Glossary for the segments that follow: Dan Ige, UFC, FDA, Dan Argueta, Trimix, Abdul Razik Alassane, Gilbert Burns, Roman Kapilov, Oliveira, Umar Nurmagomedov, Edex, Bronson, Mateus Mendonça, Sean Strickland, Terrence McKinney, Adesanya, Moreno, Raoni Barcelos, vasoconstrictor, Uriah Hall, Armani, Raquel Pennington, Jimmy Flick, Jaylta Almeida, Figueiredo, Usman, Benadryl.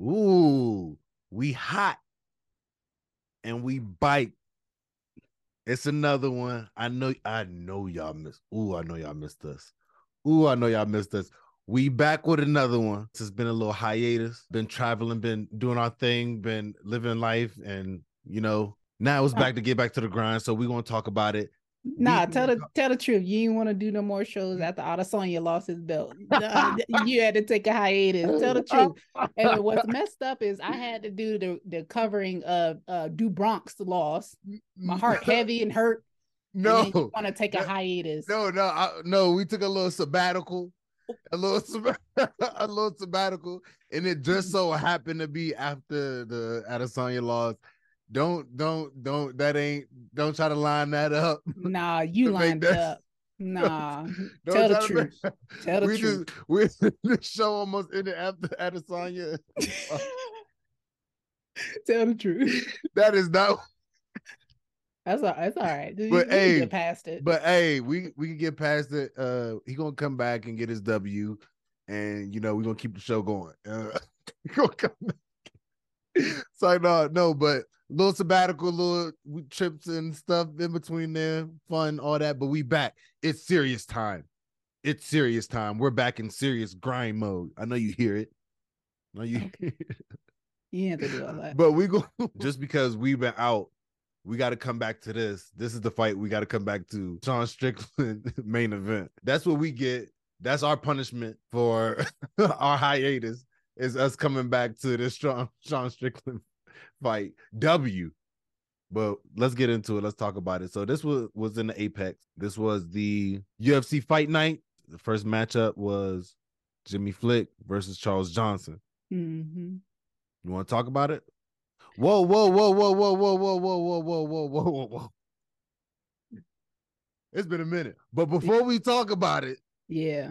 Ooh, we hot and we bite. It's another one. I know y'all missed. Ooh, I know y'all missed us. Ooh, I know y'all missed us. We back with another one. It's been a little hiatus, been traveling, been doing our thing, been living life. And, you know, now it's back to get back to the grind. So we're going to talk about it. Nah, tell the truth. You didn't want to do no more shows after Adesanya lost his belt. You had to take a hiatus. Tell the truth. And what's messed up is I had to do the covering of Du Bronc's loss. My heart heavy and hurt. No, and you want to take a hiatus? No. We took a little sabbatical, a little sabbatical, and it just so happened to be after the Adesanya loss. Don't try to line that up. Nah, you lined it up. Nah. Tell the truth. Tell the truth. The show almost ended after Adesanya. Tell the truth. That is not. That's all right. But we can get past it. But hey, we can get past it. He gonna come back and get his W, and you know we're gonna keep the show going. He gonna come back. It's like no, but little sabbatical, little trips and stuff in between there, fun, all that. But we back. It's serious time. It's serious time. We're back in serious grind mode. I know you hear it. I know you hear it. You have to do all that. But we go just because we've been out, we got to come back to this. This is the fight we got to come back to. Sean Strickland main event. That's what we get. That's our punishment for our hiatus. Is us coming back to this Sean Strickland fight W. But let's get into it. Let's talk about it. So this was in the Apex. This was the UFC Fight Night. The first matchup was Jimmy Flick versus Charles Johnson. Mm-hmm. You want to talk about it? Whoa. It's been a minute. But before we talk about it, yeah,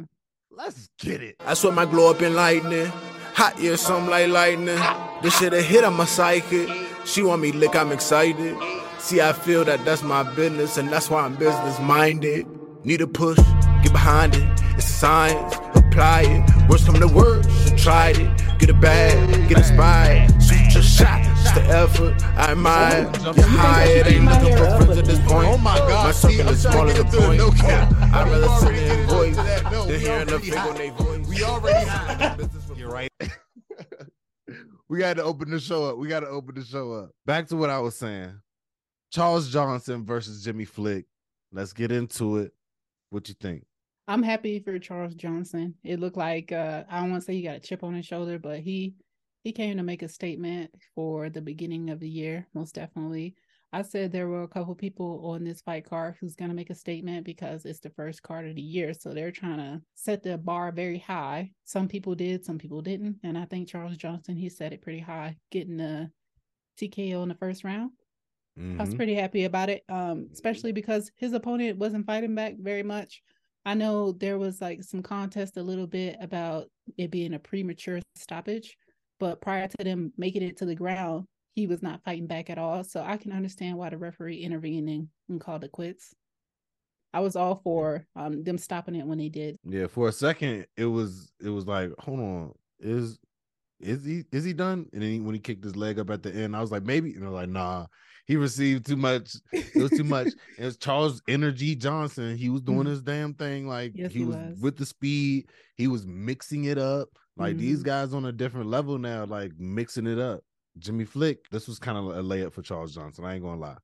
let's get it. That's what my glow up in lightning. Hot, yeah, something like lightning. This shit a hit on my psychic. She want me lick, I'm excited. See, I feel that's my business, and that's why I'm business-minded. Need a push, get behind it. It's a science, apply it. Worst come to worst, she tried it. Get a bag, get inspired. Shoot your shot, just the effort. I admire your high. It ain't looking for friends at this point. Oh my God, my circle is smaller than the point. I'd rather sit there and voice than hearing a finger on their voice. We already high. You're right. We got to open the show up. Back to what I was saying. Charles Johnson versus Jimmy Flick. Let's get into it. What you think? I'm happy for Charles Johnson. It looked like I don't want to say he got a chip on his shoulder, but he came to make a statement for the beginning of the year, most definitely. I said there were a couple people on this fight card who's going to make a statement because it's the first card of the year. So they're trying to set the bar very high. Some people did, some people didn't. And I think Charles Johnson, he set it pretty high, getting the TKO in the first round. Mm-hmm. I was pretty happy about it, especially because his opponent wasn't fighting back very much. I know there was like some contest a little bit about it being a premature stoppage, but prior to them making it to the ground, he was not fighting back at all. So I can understand why the referee intervened and called it quits. I was all for them stopping it when they did. Yeah, for a second, it was like, hold on, is he done? And then when he kicked his leg up at the end, I was like, maybe. And I was like, nah, he received too much. It was too much. It was Charles Energy Johnson. He was doing his damn thing. Like, yes, he was with the speed. He was mixing it up. Like, these guys on a different level now, like mixing it up. Jimmy Flick, this was kind of a layup for Charles Johnson. I ain't gonna lie,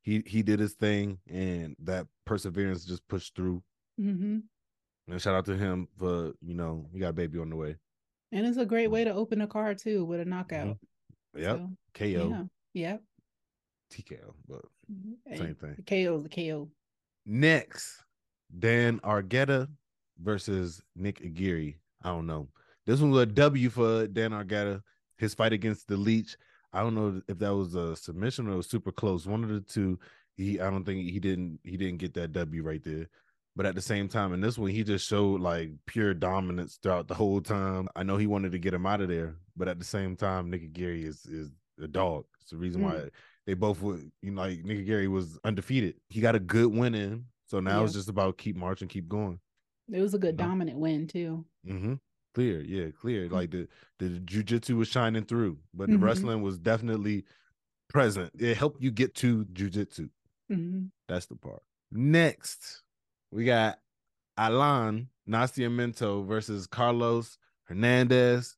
he did his thing, and that perseverance just pushed through. Mm-hmm. And shout out to him for, you know, he got a baby on the way. And it's a great way to open a card too with a knockout. Mm-hmm. Yep, so, KO. Yeah. Yep, TKO, but same thing. The KO. Next, Dan Argueta versus Nick Aguirre. I don't know. This one was a W for Dan Argueta. His fight against the Leech, I don't know if that was a submission or it was super close. One of the two, I don't think he didn't get that W right there. But at the same time, in this one, he just showed like pure dominance throughout the whole time. I know he wanted to get him out of there, but at the same time, Nick Aguirre is a dog. It's the reason why they both would, you know, like Nick Aguirre was undefeted. He got a good win in, so now it's just about keep marching, keep going. It was a good dominant win too. Mm-hmm. Clear, yeah, clear. Mm-hmm. Like the jiu-jitsu was shining through, but the wrestling was definitely present. It helped you get to jiu-jitsu. Mm-hmm. That's the part. Next, we got Alan Nascimento versus Carlos Hernandez.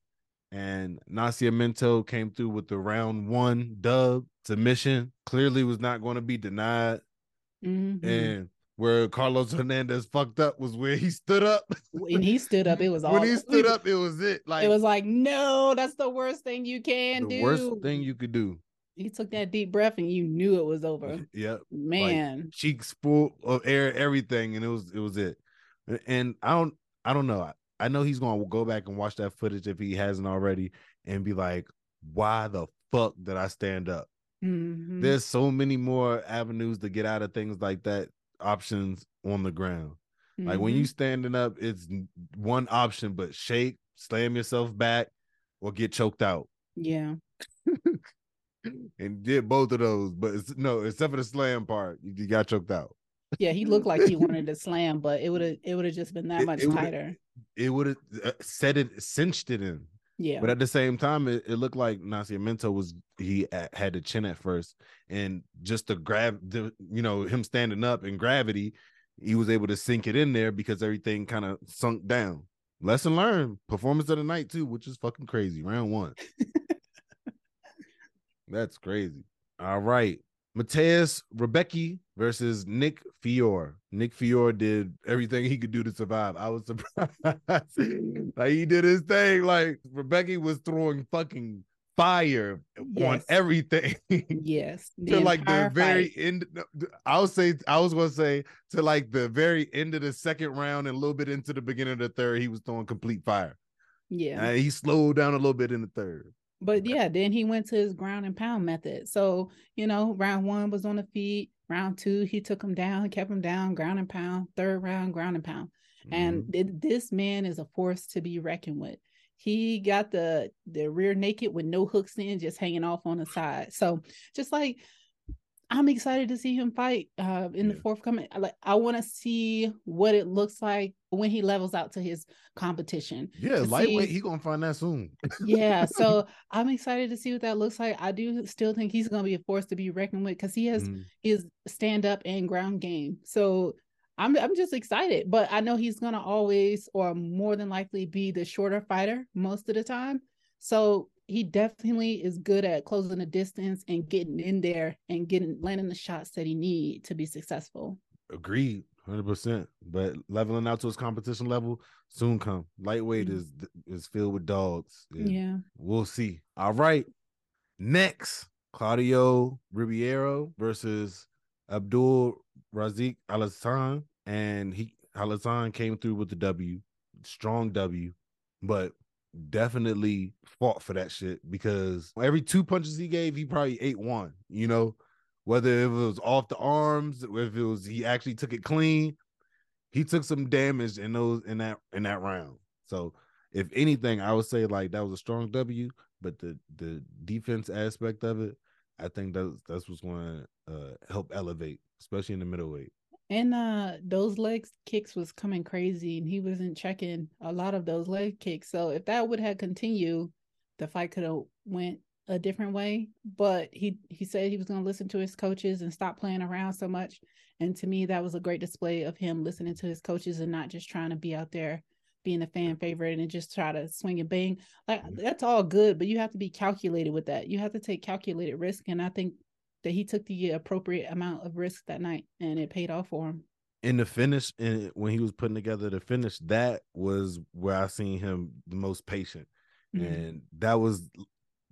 And Nascimento came through with the round one dub submission. Clearly was not going to be denied. Mm-hmm. And where Carlos Hernandez fucked up was where he stood up. When he stood up, it was all. When he stood up, it was it. Like, it was like, no, that's the worst thing you can do. The worst thing you could do. He took that deep breath and you knew it was over. Yep. Man. Like, cheeks full of air, everything, and it was it. And I don't know. I know he's going to go back and watch that footage if he hasn't already and be like, why the fuck did I stand up? Mm-hmm. There's so many more avenues to get out of things like that, options on the ground. Mm-hmm. Like when you standing up, it's one option, but shake, slam yourself back, or get choked out. Yeah. And did both of those, but except for the slam part, you got choked out. Yeah, he looked like he wanted to slam, but it would have just been that much tighter. It would have cinched it in. Yeah. But at the same time, it looked like Nascimento had the chin at first, and just to grab him standing up in gravity, he was able to sink it in there because everything kind of sunk down. Lesson learned. Performance of the night too, which is fucking crazy. Round one. That's crazy. All right. Mateus Rebecki versus Nick Fior. Nick Fior did everything he could do to survive. I was surprised. Like he did his thing. Like Rebecki was throwing fucking fire on everything. Yes. To like the very end. I was going to say to like the very end of the second round and a little bit into the beginning of the third, he was throwing complete fire. Yeah. And he slowed down a little bit in the third. But yeah, then he went to his ground and pound method. So, round one was on the feet. Round two, he took him down, kept him down, ground and pound. Third round, ground and pound. Mm-hmm. And this man is a force to be reckoned with. He got the rear naked with no hooks in, just hanging off on the side. So just like, I'm excited to see him fight in the forthcoming. Like, I want to see what it looks like when he levels out to his competition. Yeah, lightweight, he's going to find that soon. Yeah, so I'm excited to see what that looks like. I do still think he's going to be a force to be reckoned with because he has his stand-up and ground game. So I'm just excited. But I know he's going to always or more than likely be the shorter fighter most of the time. So he definitely is good at closing the distance and getting in there and landing the shots that he need to be successful. Agreed, 100%. But leveling out to his competition level soon come. Lightweight is filled with dogs. Yeah, we'll see. All right, next, Claudio Ribeiro versus Abdul Razik Alassane, and Alassane came through with the W, strong W, but definitely fought for that shit because every two punches he gave, he probably ate one, whether it was off the arms, if it was, he actually took it clean. He took some damage in those, in that round. So if anything, I would say like that was a strong W, but the defense aspect of it, I think that's what's going to help elevate, especially in the middleweight. And those leg kicks was coming crazy, and he wasn't checking a lot of those leg kicks. So if that would have continued, the fight could have went a different way. But he said he was going to listen to his coaches and stop playing around so much. And to me, that was a great display of him listening to his coaches and not just trying to be out there being a fan favorite and just try to swing and bang. Like, that's all good, but you have to be calculated with that. You have to take calculated risk, and I think that he took the appropriate amount of risk that night, and it paid off for him. In the finish, and when he was putting together the finish, that was where I seen him the most patient. Mm-hmm. And that was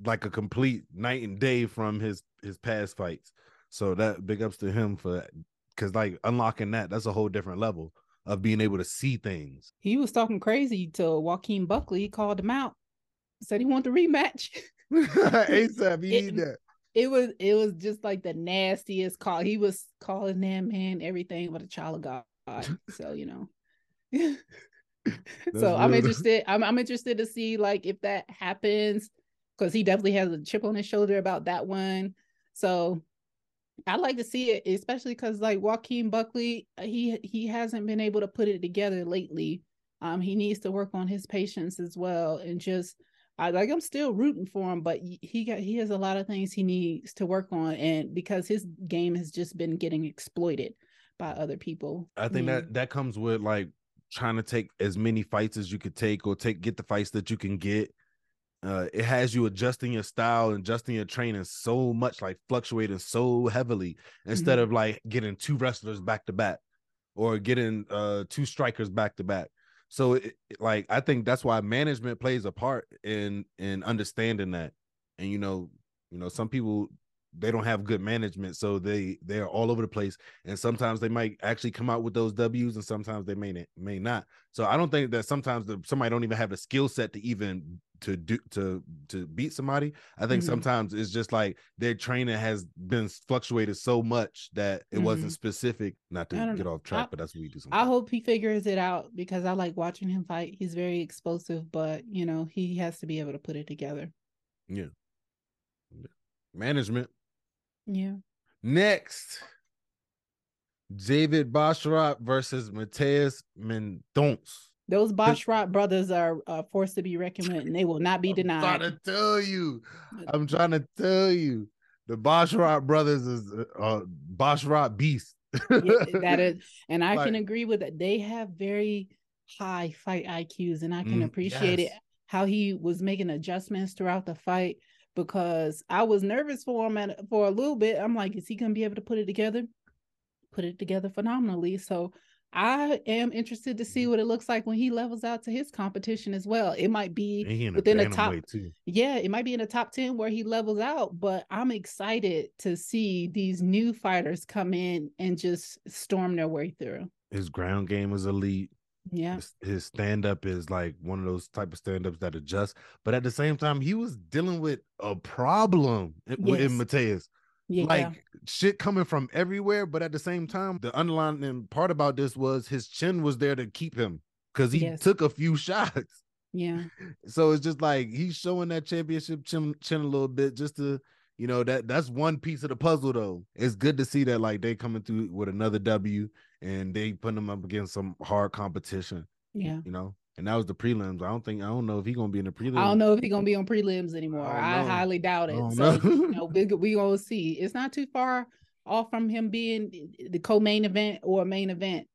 like a complete night and day from his past fights. So that big ups to him for that. Because like unlocking that's a whole different level of being able to see things. He was talking crazy till Joaquin Buckley. He called him out, said he wanted the rematch. ASAP, you need that. It was just like the nastiest call. He was calling that man everything but a child of God. So, so I'm interested. I'm interested to see like if that happens, because he definitely has a chip on his shoulder about that one. So I'd like to see it, especially because like Joaquin Buckley, he hasn't been able to put it together lately. He needs to work on his patience as well, and just I'm still rooting for him, but he has a lot of things he needs to work on, and because his game has just been getting exploited by other people. I think that comes with like trying to take as many fights as you could take, or get the fights that you can get. It has you adjusting your style and adjusting your training so much, like fluctuating so heavily, instead of like getting two wrestlers back to back or getting two strikers back to back. So like, I think that's why management plays a part in understanding that. And, you know, some people, they don't have good management, so they are all over the place. And sometimes they might actually come out with those W's, and sometimes they may not. So I don't think that sometimes somebody don't even have the skill set to even to beat somebody. I think sometimes it's just like their training has been fluctuated so much that it wasn't specific. Not to get off track, but that's what we do sometimes. I hope he figures it out, because I like watching him fight. He's very explosive, but you know, he has to be able to put it together. Yeah. Management. Yeah. Next, David Bashirat versus Mateus Mendonça. Those Bashirat brothers are forced to be reckoned with, and they will not be denied. I'm trying to tell you, the Bashirat brothers is Bashirat beast. Yeah, that is, and I can agree with that. They have very high fight IQs, and I can appreciate it. How he was making adjustments throughout the fight, because I was nervous for him for a little bit. I'm like, is he going to be able to put it together? Put it together phenomenally. So I am interested to see what it looks like when he levels out to his competition as well. It might be within the top. Yeah, it might be in the top 10 where he levels out, but I'm excited to see these new fighters come in and just storm their way through. His ground game is elite. Yeah, his stand-up is like one of those type of stand-ups that adjust, but at the same time he was dealing with a problem in Mateus. Yeah, shit coming from everywhere, but at the same time the underlying part about this was his chin was there to keep him, because he took a few shots. Yeah, so it's just like he's showing that championship chin a little bit, just to, you know, that's one piece of the puzzle though. It's good to see that like they coming through with another W, and they putting them up against some hard competition. Yeah. You know, and that was the prelims. I don't know if he's going to be in the prelims. I don't know if he's going to be on prelims anymore. I highly doubt it. So, you know, we going to see. It's not too far off from him being the co-main event or main event.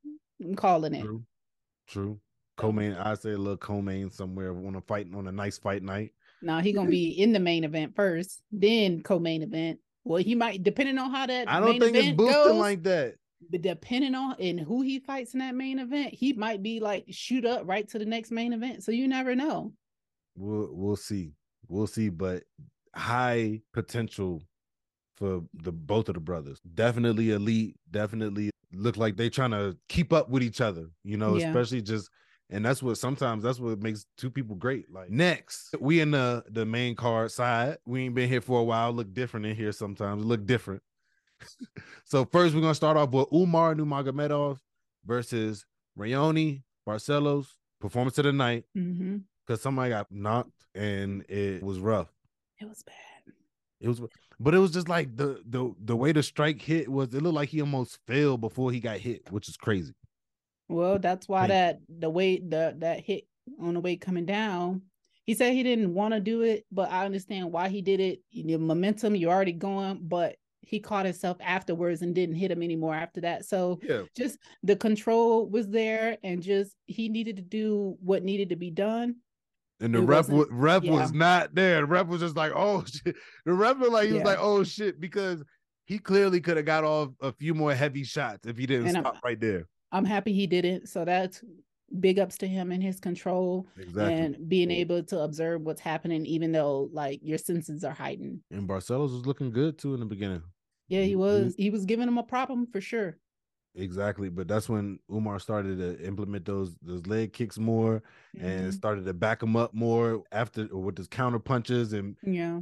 I'm calling it. True. Co-main. I say a little co-main somewhere when I'm fighting on a nice fight night. No, he's going to be in the main event first, then co-main event. Well, he might, depending on how that it's boosting goes, like that. But depending on and who he fights in that main event, he might be like shoot up right to the next main event. So you never know. We'll see. We'll see. But high potential for both of the brothers. Definitely elite. Definitely look like they trying to keep up with each other. You know, especially just, and that's what makes two people great. Like next, we in the main card side. We ain't been here for a while. Look different in here sometimes. Look different. So first we're going to start off with Umar Nurmagomedov versus Raoni Barcelos. Performance of the night, because somebody got knocked and it was rough. It was bad. But it was just like the way the strike hit was, it looked like he almost fell before he got hit, which is crazy. Well, that's why that hit on the weight coming down. He said he didn't want to do it, but I understand why he did it. You need momentum, you're already going, but he caught himself afterwards and didn't hit him anymore after that. So just the control was there, and just he needed to do what needed to be done. And the ref was not there. The ref was just like, oh shit. The ref was like, he was like, oh shit, because he clearly could have got off a few more heavy shots if he didn't stop right there. I'm happy he didn't. So that's big ups to him and his control and being able to observe what's happening, even though like your senses are heightened. And Barcelos was looking good too in the beginning. Yeah, he was. He was giving him a problem for sure. Exactly, but that's when Umar started to implement those leg kicks more and started to back him up more after with his counter punches and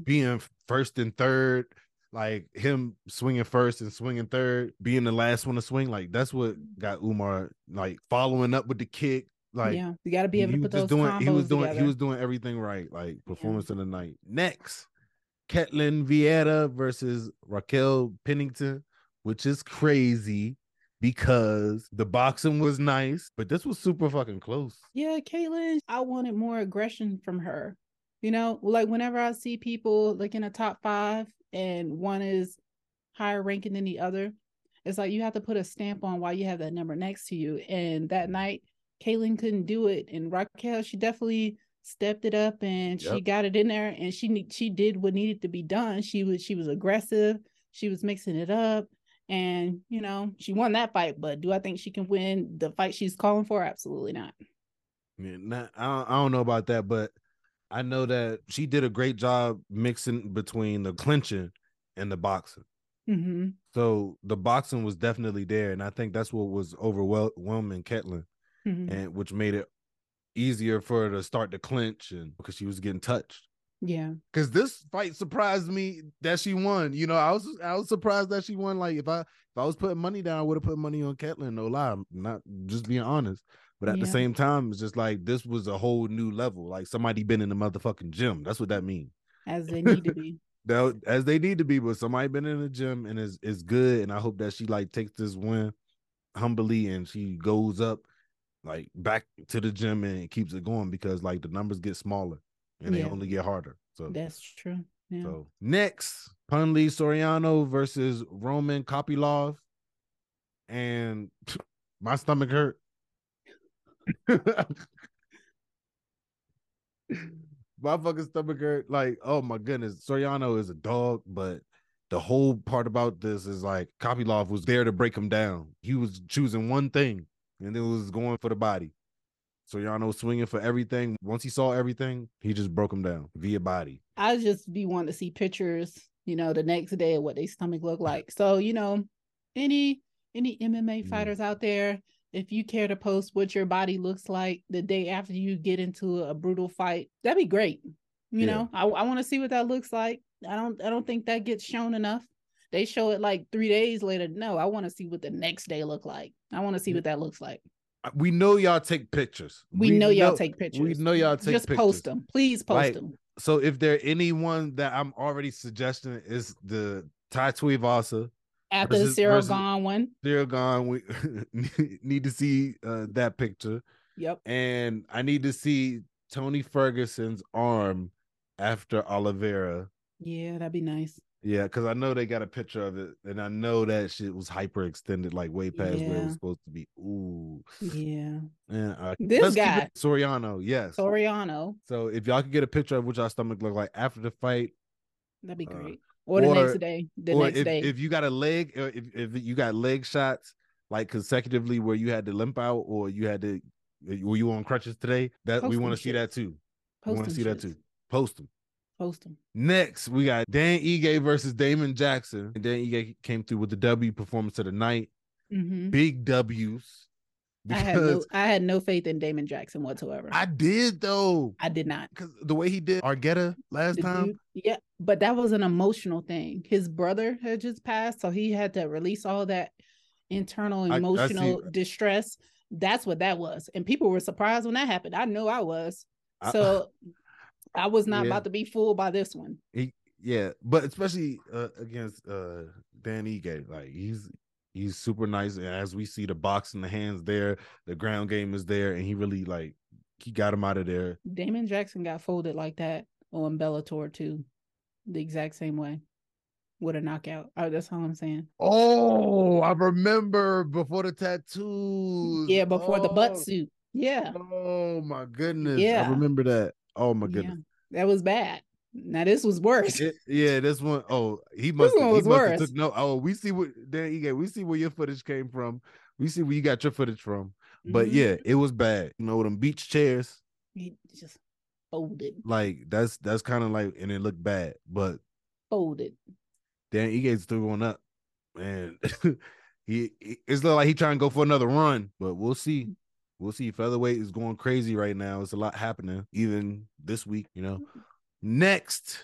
being first and third, like him swinging first and swinging third, being the last one to swing. Like that's what got Umar like following up with the kick. Like you got to be able to put those combos together. He was doing everything right. Like performance of the night. Next, Ketlen Vieira versus Raquel Pennington, which is crazy because the boxing was nice, but this was super fucking close. Yeah, Caitlin, I wanted more aggression from her. You know, like whenever I see people like in a top five and one is higher ranking than the other, it's like you have to put a stamp on why you have that number next to you. And that night, Caitlin couldn't do it. And Raquel, she definitely stepped it up and she got it in there and she did what needed to be done. She was aggressive. She was mixing it up. And, you know, she won that fight. But do I think she can win the fight she's calling for? Absolutely not. Yeah, I don't know about that, but I know that she did a great job mixing between the clinching and the boxing. Mm-hmm. So the boxing was definitely there. And I think that's what was overwhelming Ketlen, mm-hmm. and which made it easier for her to start to clinch, and because she was getting touched. Yeah. Because this fight surprised me that she won. You know, I was surprised that she won. Like if I was putting money down, I would have put money on Ketlen. No lie. I'm not just being honest. But at the same time, it's just like this was a whole new level. Like somebody been in the motherfucking gym. That's what that means. As they need to be. As they need to be, but somebody been in the gym and is good. And I hope that she like takes this win humbly and she goes up like back to the gym and keeps it going, because like the numbers get smaller and they only get harder. So that's true. Yeah. So next, Punley Soriano versus Roman Kapilov, and my stomach hurt. My fucking stomach hurt. Like, oh my goodness, Soriano is a dog, but the whole part about this is like Kapilov was there to break him down. He was choosing one thing, and it was going for the body. Soriano was swinging for everything. Once he saw everything, he just broke him down via body. I just be wanting to see pictures, you know, the next day of what their stomach looked like. So, you know, any MMA fighters out there, if you care to post what your body looks like the day after you get into a brutal fight, that'd be great. You know, I want to see what that looks like. I don't think that gets shown enough. They show it like 3 days later. No, I want to see what the next day look like. I want to see what that looks like. We know y'all take pictures. We know y'all take pictures. Just post them. Please post them. So if there anyone that I'm already suggesting is the Tai Tui Vasa. After the Sarah Gone one. Sarah Gone, we need to see that picture. Yep. And I need to see Tony Ferguson's arm after Oliveira. Yeah, that'd be nice. Yeah, because I know they got a picture of it, and I know that shit was hyperextended, like way past where it was supposed to be. Ooh. Yeah. And, this guy. Soriano, yes. Soriano. So if y'all could get a picture of what y'all stomach look like after the fight. That'd be great. Or the next day. If you got a leg, or if you got leg shots like consecutively where you had to limp out or you had to, were you on crutches today? That we want to see that too. We want to see that too. Post them. Post them. Next, we got Dan Ige versus Damon Jackson. And Dan Ige came through with the W, performance of the night. Mm-hmm. Big W's. I had no faith in Damon Jackson whatsoever. I did though. I did not. Because the way he did Argueta last time. Yeah, but that was an emotional thing. His brother had just passed, so he had to release all that internal emotional distress. That's what that was. And people were surprised when that happened. I know I was. So I was not about to be fooled by this one. But especially against Dan Ige. Like He's super nice, and as we see, the box in the hands there, the ground game is there, and he really he got him out of there. Damon Jackson got folded like that on Bellator too, the exact same way, with a knockout. Oh, that's all I'm saying. Oh, I remember before the tattoos. Yeah, before the butt suit. Yeah. Oh my goodness. Yeah, I remember that. Oh my goodness. Yeah. That was bad. Now this was worse. This one. Oh, he must have took no. Oh, we see what Dan Ige. We see where your footage came from. We see where you got your footage from. But it was bad. You know, them beach chairs. He just folded. Like that's kind of like, and it looked bad, but folded. Dan Ige's still going up, and it's not like he trying to go for another run. But we'll see. We'll see. Featherweight is going crazy right now. It's a lot happening, even this week. You know. Next,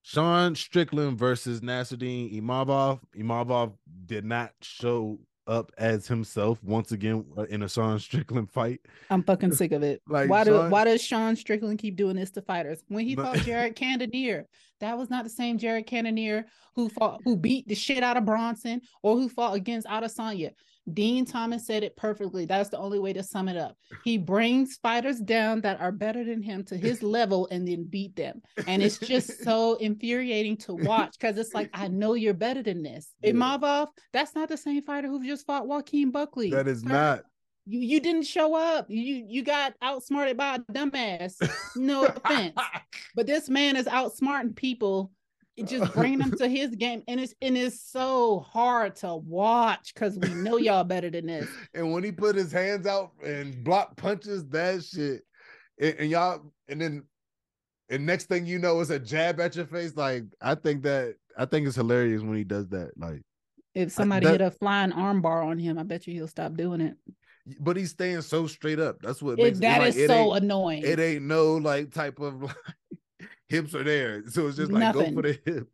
Sean Strickland versus Nasruddin Imavov. Imavov did not show up as himself once again in a Sean Strickland fight. I'm fucking sick of it. Like, why does Sean Strickland keep doing this to fighters? When he fought Jared Cannonier, that was not the same Jared Cannonier who beat the shit out of Bronson or who fought against Adesanya. Dean Thomas said it perfectly. That's the only way to sum it up. He brings fighters down that are better than him to his level and then beat them. And it's just so infuriating to watch because it's like, I know you're better than this. Yeah. Imavov, that's not the same fighter who just fought Joaquin Buckley. That is not. You didn't show up. You got outsmarted by a dumbass. No offense. But this man is outsmarting people. It just bring them to his game, and it's so hard to watch because we know y'all better than this. And when he put his hands out and block punches, that shit, and next thing you know, it's a jab at your face. Like I think it's hilarious when he does that. Like if somebody hit a flying armbar on him, I bet you he'll stop doing it. But he's staying so straight up. That's what makes that it, like, is so annoying. It ain't no like type of. Like, hips are there, so it's just like nothing. Go for the hips.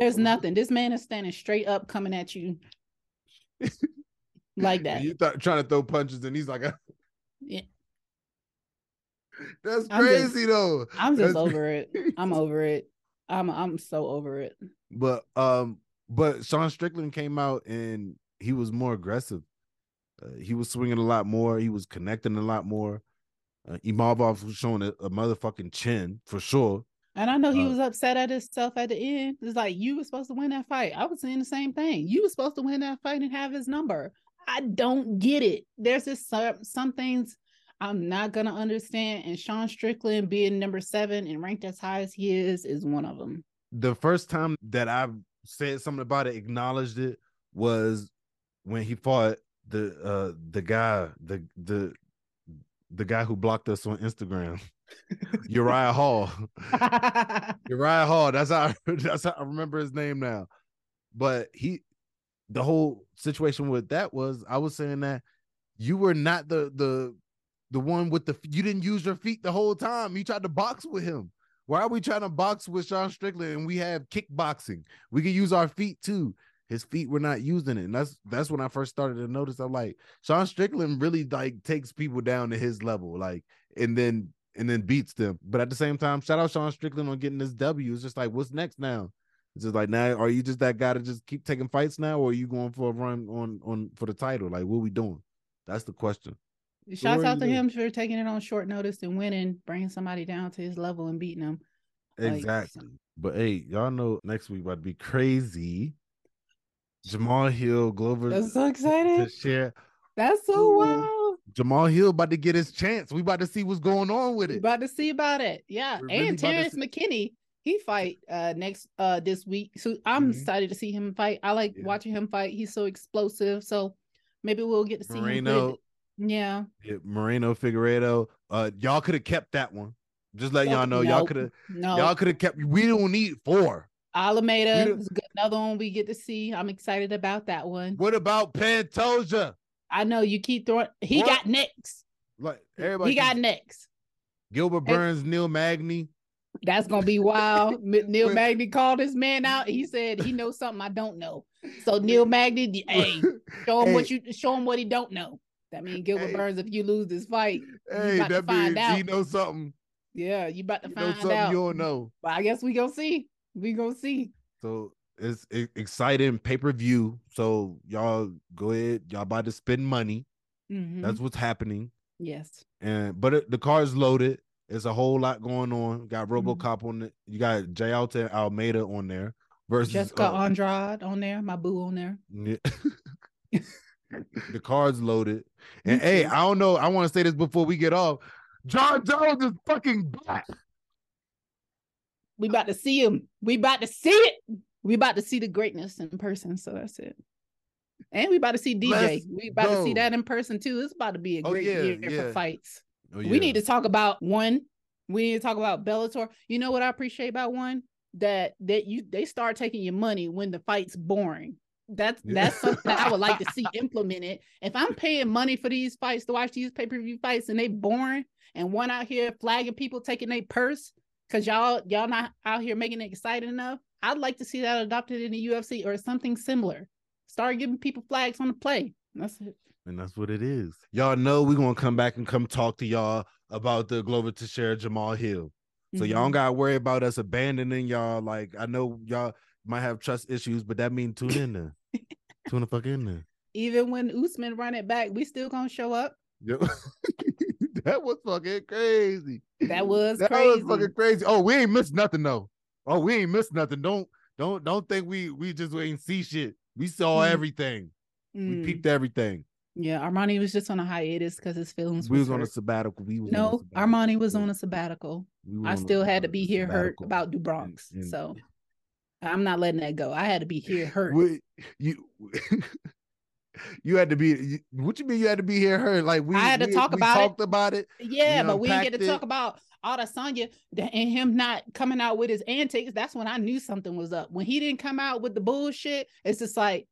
There's nothing. This man is standing straight up, coming at you like that. You trying to throw punches, and he's like, "Yeah, that's crazy." I'm so over it. But Sean Strickland came out and he was more aggressive. He was swinging a lot more. He was connecting a lot more. Imavov was showing a motherfucking chin for sure. And I know he was upset at himself at the end. It's like, you were supposed to win that fight. I was saying the same thing. You were supposed to win that fight and have his number. I don't get it. There's just some things I'm not going to understand. And Sean Strickland being number 7 and ranked as high as he is one of them. The first time that I've said something about it, acknowledged it, was when he fought the guy who blocked us on Instagram, Uriah Hall. Uriah Hall. That's how I remember his name now. But the whole situation with that was, I was saying that you were not the one with the, you didn't use your feet the whole time. You tried to box with him. Why are we trying to box with Sean Strickland and we have kickboxing? We can use our feet too. His feet were not using it. And that's when I first started to notice. I'm like, Sean Strickland really like takes people down to his level, like, and then beats them. But at the same time, shout out Sean Strickland on getting this W. It's just like, what's next now? It's just like, now are you just that guy to just keep taking fights now, or are you going for a run on for the title? Like, what are we doing? That's the question. Shouts out to him for taking it on short notice and winning, bringing somebody down to his level and beating him. Exactly. Like, but hey, y'all know next week about to be crazy. Jamal Hill, Glover. That's so exciting. That's so wild. Jamal Hill about to get his chance. We about to see what's going on with it. About to see about it. Yeah. We're and really Terrence McKinney, he fight this week. So I'm excited to see him fight. I like watching him fight. He's so explosive. So maybe we'll get to see Moreno. Yeah. Moreno, Figueiredo. Y'all could have kept that one. Just let y'all know. Y'all could have kept. We don't need 4. Alameda is another one we get to see. I'm excited about that one. What about Pantoja? I know you keep throwing. Got next. Like everybody, got next. Gilbert Burns, Neil Magny. That's gonna be wild. Neil Magny called this man out. He said he knows something I don't know. So Neil Magny, hey, show him show him what he don't know. That means Gilbert Burns, if you lose this fight, you about to find out. He knows something. Yeah, you about to find out. Something you don't know. But I guess we gonna see. We gonna see. So it's exciting pay-per-view. So y'all go ahead. Y'all about to spend money. Mm-hmm. That's what's happening. Yes. But the car's loaded. It's a whole lot going on. Got RoboCop on it. You got Jaylta Almeida on there versus Jessica Andrade on there. My boo on there. Yeah. The car's loaded. And hey, I don't know. I want to say this before we get off. John Jones is fucking black. We about to see him. We about to see it. We about to see the greatness in person. So that's it. And we about to see DJ. We about to see that in person too. It's about to be a great year for fights. Oh, yeah. We need to talk about one. We need to talk about Bellator. You know what I appreciate about one? That they start taking your money when the fight's boring. That's something I would like to see implemented. If I'm paying money for these fights to watch these pay-per-view fights and they boring and one out here flagging people taking their purse. Because y'all not out here making it exciting enough. I'd like to see that adopted in the UFC or something similar. Start giving people flags on the play. That's it. And that's what it is. Y'all know we're going to come back and come talk to y'all about the Glover Teixeira Jamal Hill. So y'all don't got to worry about us abandoning y'all. Like, I know y'all might have trust issues, but that means tune in there. Tune the fuck in there. Even when Usman run it back, we still going to show up. Yep. That was fucking crazy. That was crazy. That was fucking crazy. Oh, we ain't missed nothing, though. Oh, we ain't missed nothing. Don't think we just ain't see shit. We saw everything. We peeped everything. Yeah, Armani was just on a hiatus because his feelings were on a sabbatical. Armani was on a sabbatical. I still had to be here hurt about Du Bronx. So I'm not letting that go. I had to be here hurt. You had to be, what you mean you had to be here hurt? Like we talked about it. Yeah, but we didn't get to talk about Adesanya and him not coming out with his antics. That's when I knew something was up. When he didn't come out with the bullshit, it's just like,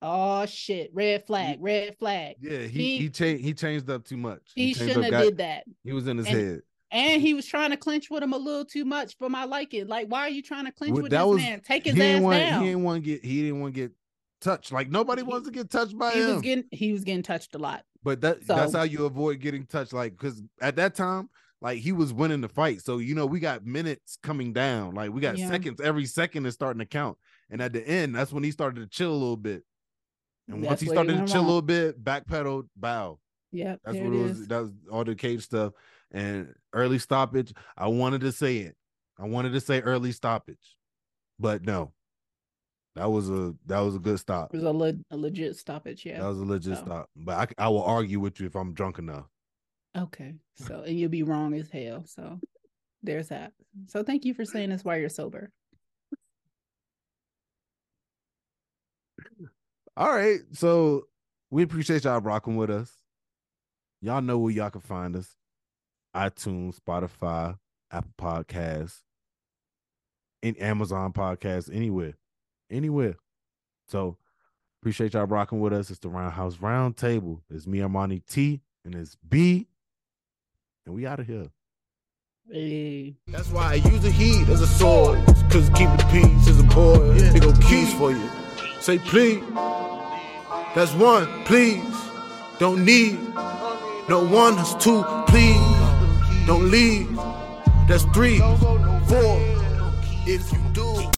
oh shit, red flag. Yeah, he changed up too much. He shouldn't have did that. He was in his head. And he was trying to clinch with him a little too much for my liking. Like, why are you trying to clinch with this man? Take his ass down. He didn't want to get touched. Like, nobody wants to get touched by him. He was getting touched a lot. But that's how you avoid getting touched. Like, because at that time, like, he was winning the fight. So, you know, we got minutes coming down. Like, we got seconds. Every second is starting to count. And at the end, that's when he started to chill a little bit. And once he started to chill a little bit, backpedal, bow. Yeah, that's what it was. That was all the cage stuff and early stoppage. I wanted to say it. I wanted to say early stoppage, but no, that was a good stop. It was a legit stoppage. Yeah, that was a legit stop. But I will argue with you if I'm drunk enough. Okay, so and you'll be wrong as hell. So there's that. So thank you for saying this while you're sober. All right, so we appreciate y'all rocking with us. Y'all know where y'all can find us. iTunes, Spotify, Apple Podcasts, and Amazon Podcasts, anywhere. So appreciate y'all rocking with us. It's the Roundhouse Roundtable. It's me, Armani T, and it's B, and we out of here. Hey. That's why I use the heat as a sword, because keep the peace is important. Yeah. They go keys for you. Say please. That's one, please. Don't need no one, that's two, please. Don't leave. That's three, four. If you do.